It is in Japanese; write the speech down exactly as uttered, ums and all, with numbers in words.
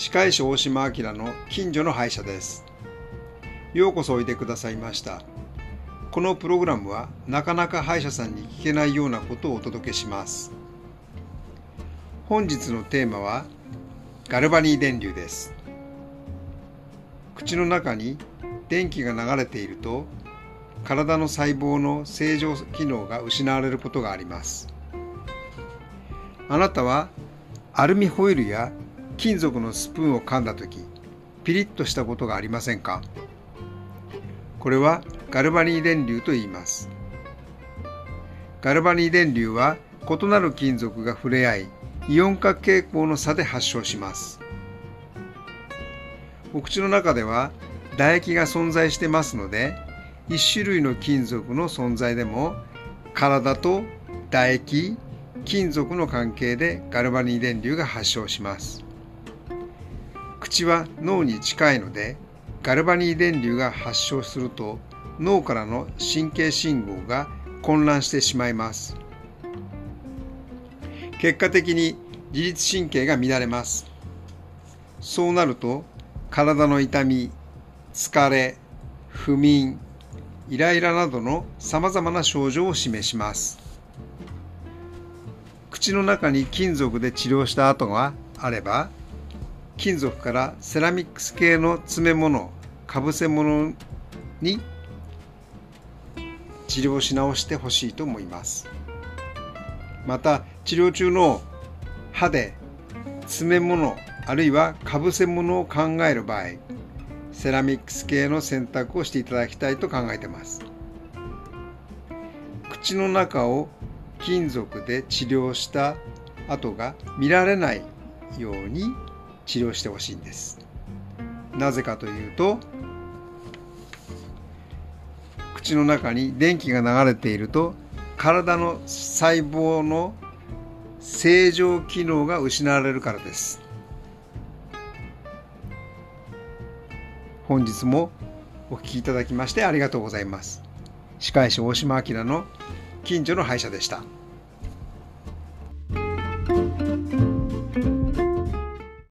歯科医師大島明の近所の歯医者です。ようこそおいでくださいました。このプログラムはなかなか歯医者さんに聞けないようなことをお届けします。本日のテーマはガルバニー電流です。口の中に電気が流れていると体の細胞の正常機能が失われることがあります。あなたはアルミホイルや金属のスプーンを噛んだときピリッとしたことがありませんか？これはガルバニー電流と言います。ガルバニー電流は異なる金属が触れ合いイオン化傾向の差で発症します。お口の中では唾液が存在してますので一種類の金属の存在でも体と唾液、金属の関係でガルバニー電流が発症します。口は脳に近いのでガルバニー電流が発症すると脳からの神経信号が混乱してしまいます。結果的に自律神経が乱れます。そうなると体の痛み、疲れ、不眠、イライラなどのさまざまな症状を示します。口の中に金属で治療した跡があれば、金属からセラミックス系の詰め物、かぶせ物に治療し直してほしいと思います。また、治療中の歯で詰め物あるいはかぶせ物を考える場合、セラミックス系の選択をしていただきたいと考えています。口の中を金属で治療した跡が見られないように治療してほしいんです。なぜかというと、口の中に電気が流れていると、体の細胞の正常機能が失われるからです。本日もお聞きいただきましてありがとうございます。歯科医師大島明の近所の歯医者でした。